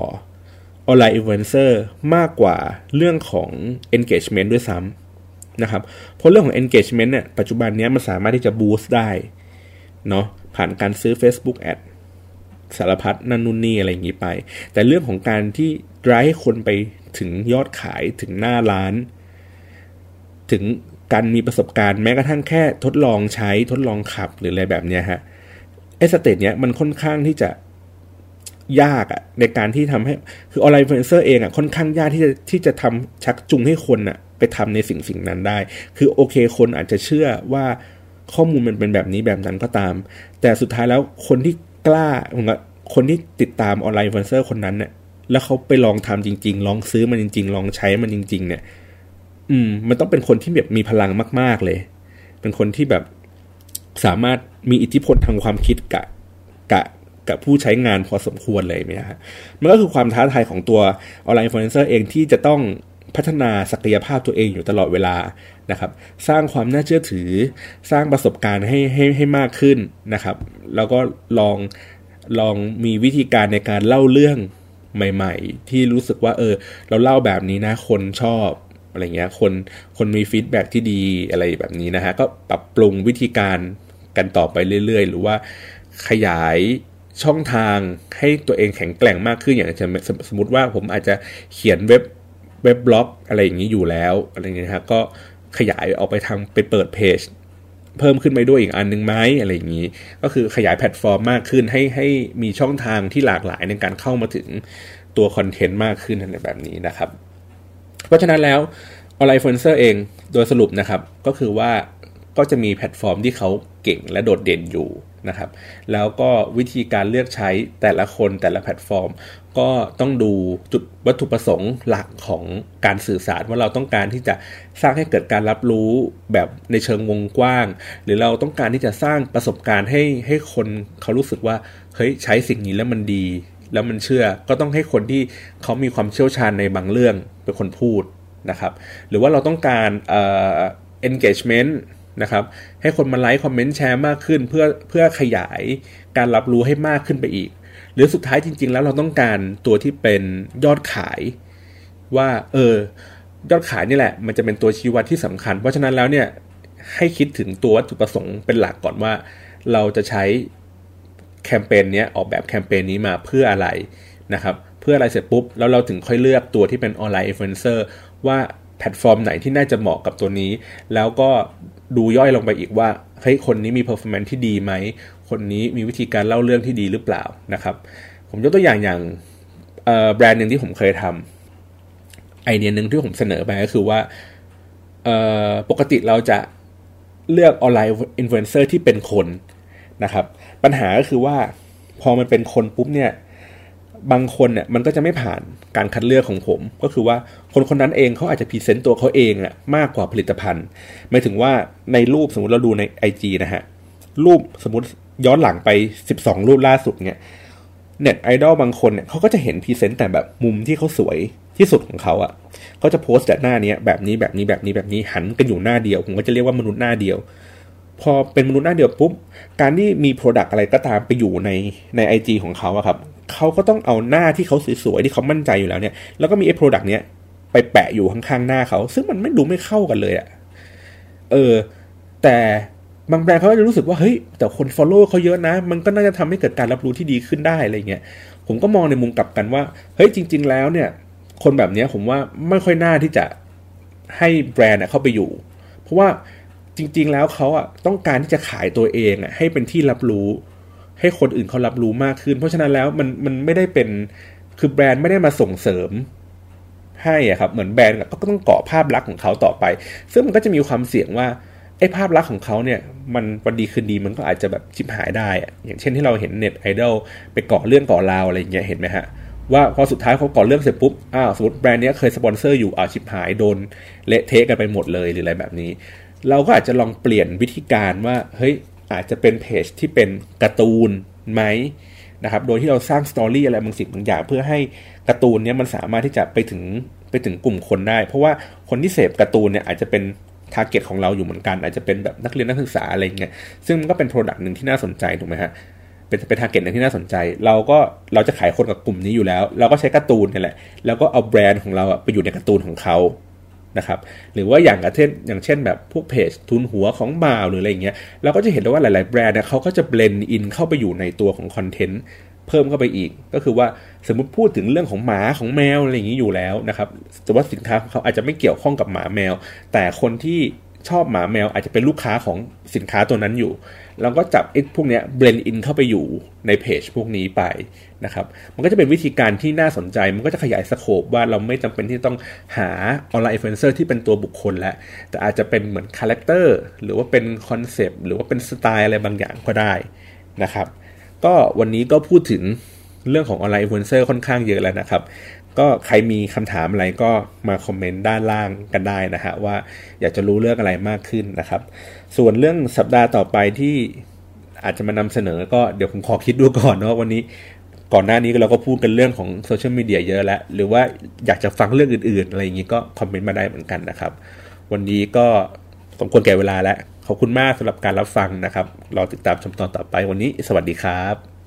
ออนไลน์อินฟลูเอนเซอร์มากกว่าเรื่องของ engagement ด้วยซ้ำนะครับเพราะเรื่องของ engagement เนี่ยปัจจุบันเนี้ยมันสามารถที่จะ boost ได้เนาะผ่านการซื้อ Facebook Ad สารพัดนั่นนู่นนี่อะไรอย่างนี้ไปแต่เรื่องของการที่ drive ให้คนไปถึงยอดขายถึงหน้าร้านถึงการมีประสบการณ์แม้กระทั่งแค่ทดลองใช้ทดลองขับหรืออะไรแบบเนี้ยฮะไอ้สเตจเนี้ยมันค่อนข้างที่จะยากอะในการที่ทำให้คือออนไลน์อินฟลูเอนเซอร์เองอะค่อนข้างยากที่จะที่จะทำชักจูงให้คนอะไปทำในสิ่งสิ่งนั้นได้คือโอเคคนอาจจะเชื่อว่าข้อมูลมันเป็นแบบนี้แบบนั้นก็ตามแต่สุดท้ายแล้วคนที่กล้าคนที่ติดตามออนไลน์อินฟลูเอนเซอร์คนนั้นเนี่ยแล้วเขาไปลองทำจริงๆลองซื้อมันจริงๆลองใช้มันจริงๆเนี่ยอืมมันต้องเป็นคนที่แบบมีพลังมากๆเลยเป็นคนที่แบบสามารถมีอิทธิพลทางความคิดกะกะกับผู้ใช้งานพอสมควรเลยมั้ยฮะมันก็คือความท้าทายของตัวออนไลน์อินฟลูเอนเซอร์เองที่จะต้อง พัฒนาศักยภาพตัวเองอยู่ตลอดเวลานะครับสร้างความน่าเชื่อถือสร้างประสบการณ์ให้ให้ให้มากขึ้นนะครับแล้วก็ลองลองมีวิธีการในการเล่าเรื่องใหม่ๆที่รู้สึกว่าเออเราเล่าแบบนี้นะคนชอบอะไรเงี้ยคนคนมีฟีดแบ็กที่ดีอะไรแบบนี้นะฮะก็ปรับปรุงวิธีการกันต่อไปเรื่อยๆหรือว่าขยายช่องทางให้ตัวเองแข็งแกร่งมากขึ้นอย่างสมมติว่าผมอาจจะเขียนเว็บเว็บบล็อกอะไรอย่างนี้อยู่แล้วอะไรเงี้ยฮะก็ขยายออกไปทางไปเปิดเพจเพิ่มขึ้นไปด้วยอีกอันนึงไหมอะไรอย่างนี้ก็คือขยายแพลตฟอร์มมากขึ้นให้ให้มีช่องทางที่หลากหลายในการเข้ามาถึงตัวคอนเทนต์มากขึ้นอะไรแบบนี้นะครับเพราะฉะนั้นแล้วออนไลน์อินฟลูเอนเซอร์เองโดยสรุปนะครับก็คือว่าก็จะมีแพลตฟอร์มที่เขาเก่งและโดดเด่นอยู่นะครับแล้วก็วิธีการเลือกใช้แต่ละคนแต่ละแพลตฟอร์มก็ต้องดูจุดวัตถุประสงค์หลักของการสื่อสารว่าเราต้องการที่จะสร้างให้เกิดการรับรู้แบบในเชิงวงกว้างหรือเราต้องการที่จะสร้างประสบการณ์ให้ให้คนเขารู้สึกว่าเฮ้ยใช้สิ่งนี้แล้วมันดีแล้วมันเชื่อก็ต้องให้คนที่เขามีความเชี่ยวชาญในบางเรื่องเป็นคนพูดนะครับหรือว่าเราต้องการเอ่อ engagementนะครับให้คนมาไลค์คอมเมนต์แชร์มากขึ้นเพื่อเพื่อขยายการรับรู้ให้มากขึ้นไปอีกหรือสุดท้ายจริงๆแล้วเราต้องการตัวที่เป็นยอดขายว่าเออยอดขายนี่แหละมันจะเป็นตัวชี้วัดที่สำคัญเพราะฉะนั้นแล้วเนี่ยให้คิดถึงตัววัตถุประสงค์เป็นหลักก่อนว่าเราจะใช้แคมเปญเนี้ยออกแบบแคมเปญนี้มาเพื่ออะไรนะครับเพื่ออะไรเสร็จปุ๊บแล้วเราถึงค่อยเลือกตัวที่เป็นออนไลน์อินฟลูเอนเซอร์ว่าแพลตฟอร์มไหนที่น่าจะเหมาะกับตัวนี้แล้วก็ดูย่อยลงไปอีกว่าเฮ้ยคนนี้มี performance ที่ดีไหมคนนี้มีวิธีการเล่าเรื่องที่ดีหรือเปล่านะครับผมยกตัวอย่างอย่างแบรนด์นึงที่ผมเคยทำไอเดียนึงที่ผมเสนอไปก็คือว่าปกติเราจะเลือกออนไลน์อินฟลูเอนเซอร์ที่เป็นคนนะครับปัญหาก็คือว่าพอมันเป็นคนปุ๊บเนี่ยบางคนเนี่ยมันก็จะไม่ผ่านการคัดเลือกของผมก็คือว่าคนคนนั้นเองเขาอาจจะพรีเซนต์ตัวเขาเองอะมากกว่าผลิตภัณฑ์หมายถึงว่าในรูปสมมุติเราดูใน ไอ จี นะฮะรูปสมมุติย้อนหลังไปสิบสองรูปล่าสุดเนี่ยเน็ตไอดอลบางคนเนี่ยเขาก็จะเห็นพรีเซนต์แต่แบบมุมที่เขาสวยที่สุดของเขาอะเขาจะโพสต์แต่หน้านี้แบบนี้แบบนี้แบบนี้แบบนี้หันกันอยู่หน้าเดียวผมก็จะเรียกว่ามนุษย์หน้าเดียวพอเป็นมนุษย์หน้าเดียวปุ๊บการที่มี product อะไรก็ตามไปอยู่ในใน ไอ จี ของเขาอะครับเขาก็ต้องเอาหน้าที่เขาสวยๆที่เขามั่นใจอยู่แล้วเนี่ยแล้วก็มีไอ้ product เนี้ยไปแปะอยู่ข้างๆหน้าเขาซึ่งมันไม่ดูไม่เข้ากันเลยอะเออแต่บางแบรนด์เขาก็จะรู้สึกว่าเฮ้ยแต่คน follow เขาเยอะนะมันก็น่าจะทำให้เกิดการรับรู้ที่ดีขึ้นได้อะไรเงี้ยผมก็มองในมุมกลับกันว่าเฮ้ยจริงๆแล้วเนี่ยคนแบบเนี้ยผมว่าไม่ค่อยน่าที่จะให้แบรนด์เข้าไปอยู่เพราะว่าจริงๆแล้วเขาอ่ะต้องการที่จะขายตัวเองอ่ะให้เป็นที่รับรู้ให้คนอื่นเขารับรู้มากขึ้นเพราะฉะนั้นแล้วมันมันไม่ได้เป็นคือแบรนด์ไม่ได้มาส่งเสริมให้อ่ะครับเหมือนแบรนด์ก็ต้องเกาะภาพลักษณ์ของเขาต่อไปซึ่งมันก็จะมีความเสี่ยงว่าไอ้ภาพลักษณ์ของเขาเนี่ยมันวันดีคืนดีมันก็อาจจะแบบชิบหายได้อ่ะอย่างเช่นที่เราเห็นเน็ตไอดอลไปเกาะเรื่องเกาะราวอะไรอย่างเงี้ยเห็นไหมฮะว่าพอสุดท้ายเขาก่อเรื่องเสร็จปุ๊บอ้าวสมมติแบรนด์เนี้ยเคยสปอนเซอร์อยู่อ้าวชิบหายโดนเละเทะกันไปหมดเลยหรืออะไรแบบนี้เราก็อาจจะลองเปลี่ยนวิธีการว่าเฮ้ยอาจจะเป็นเพจที่เป็นการ์ตูนไหมนะครับโดยที่เราสร้างสตอรี่อะไรบางสิ่งบางอย่างเพื่อให้การ์ตูนเนี้ยมันสามารถที่จะไปถึงไปถึงกลุ่มคนได้เพราะว่าคนที่เสพการ์ตูนเนี่ยอาจจะเป็นทาร์เก็ตของเราอยู่เหมือนกันอาจจะเป็นแบบนักเรียนนักศึกษาอะไรเงี้ยซึ่งมันก็เป็นโปรดักต์นึงที่น่าสนใจถูกไหมฮะเป็นเป็นทาร์เก็ตนึงที่น่าสนใจเราก็เราจะขายคนกับกลุ่มนี้อยู่แล้วเราก็ใช้การ์ตูนนี่แหละแล้วก็เอาแบรนด์ของเราไปอยู่ในการ์ตูนของเขานะครับหรือว่าอย่างเช่นอย่างเช่นแบบพวกเพจทุนหัวของบ่าวหรืออะไรอย่างเงี้ยเราก็จะเห็นได้ว่าหลายๆแบรนด์เนี่ยเขาก็จะเบลนด์อินเข้าไปอยู่ในตัวของคอนเทนต์เพิ่มเข้าไปอีกก็คือว่าสมมติพูดถึงเรื่องของหมาของแมวอะไรอย่างนี้อยู่แล้วนะครับแต่ว่าสินค้าของเขาอาจจะไม่เกี่ยวข้องกับหมาแมวแต่คนที่ชอบหมาแมวอาจจะเป็นลูกค้าของสินค้าตัวนั้นอยู่เราก็จับไอ้พวกเนี้ยเบลนด์อินเข้าไปอยู่ในเพจพวกนี้ไปนะครับมันก็จะเป็นวิธีการที่น่าสนใจมันก็จะขยายสโคปว่าเราไม่จำเป็นที่ต้องหาออนไลน์อินฟลูเอนเซอร์ที่เป็นตัวบุคคลแล้วแต่อาจจะเป็นเหมือนคาแรคเตอร์หรือว่าเป็นคอนเซปต์หรือว่าเป็นสไตล์อะไรบางอย่างก็ได้นะครับก็วันนี้ก็พูดถึงเรื่องของออนไลน์อินฟลูเอนเซอร์ค่อนข้างเยอะแล้วนะครับก็ใครมีคำถามอะไรก็มาคอมเมนต์ด้านล่างกันได้นะฮะว่าอยากจะรู้เรื่องอะไรมากขึ้นนะครับส่วนเรื่องสัปดาห์ต่อไปที่อาจจะมานำเสนอก็เดี๋ยวผมขอคิดดูก่อนเนาะวันนี้ ก่อนหน้านี้เราก็พูดกันเรื่องของโซเชียลมีเดียเยอะแล้วหรือว่าอยากจะฟังเรื่องอื่นๆอะไรอย่างนี้ก็คอมเมนต์มาได้เหมือนกันนะครับวันนี้ก็สมควรแก่เวลาแล้วขอบคุณมากสำหรับการรับฟังนะครับรอติดตามชมตอนต่อไปวันนี้สวัสดีครับ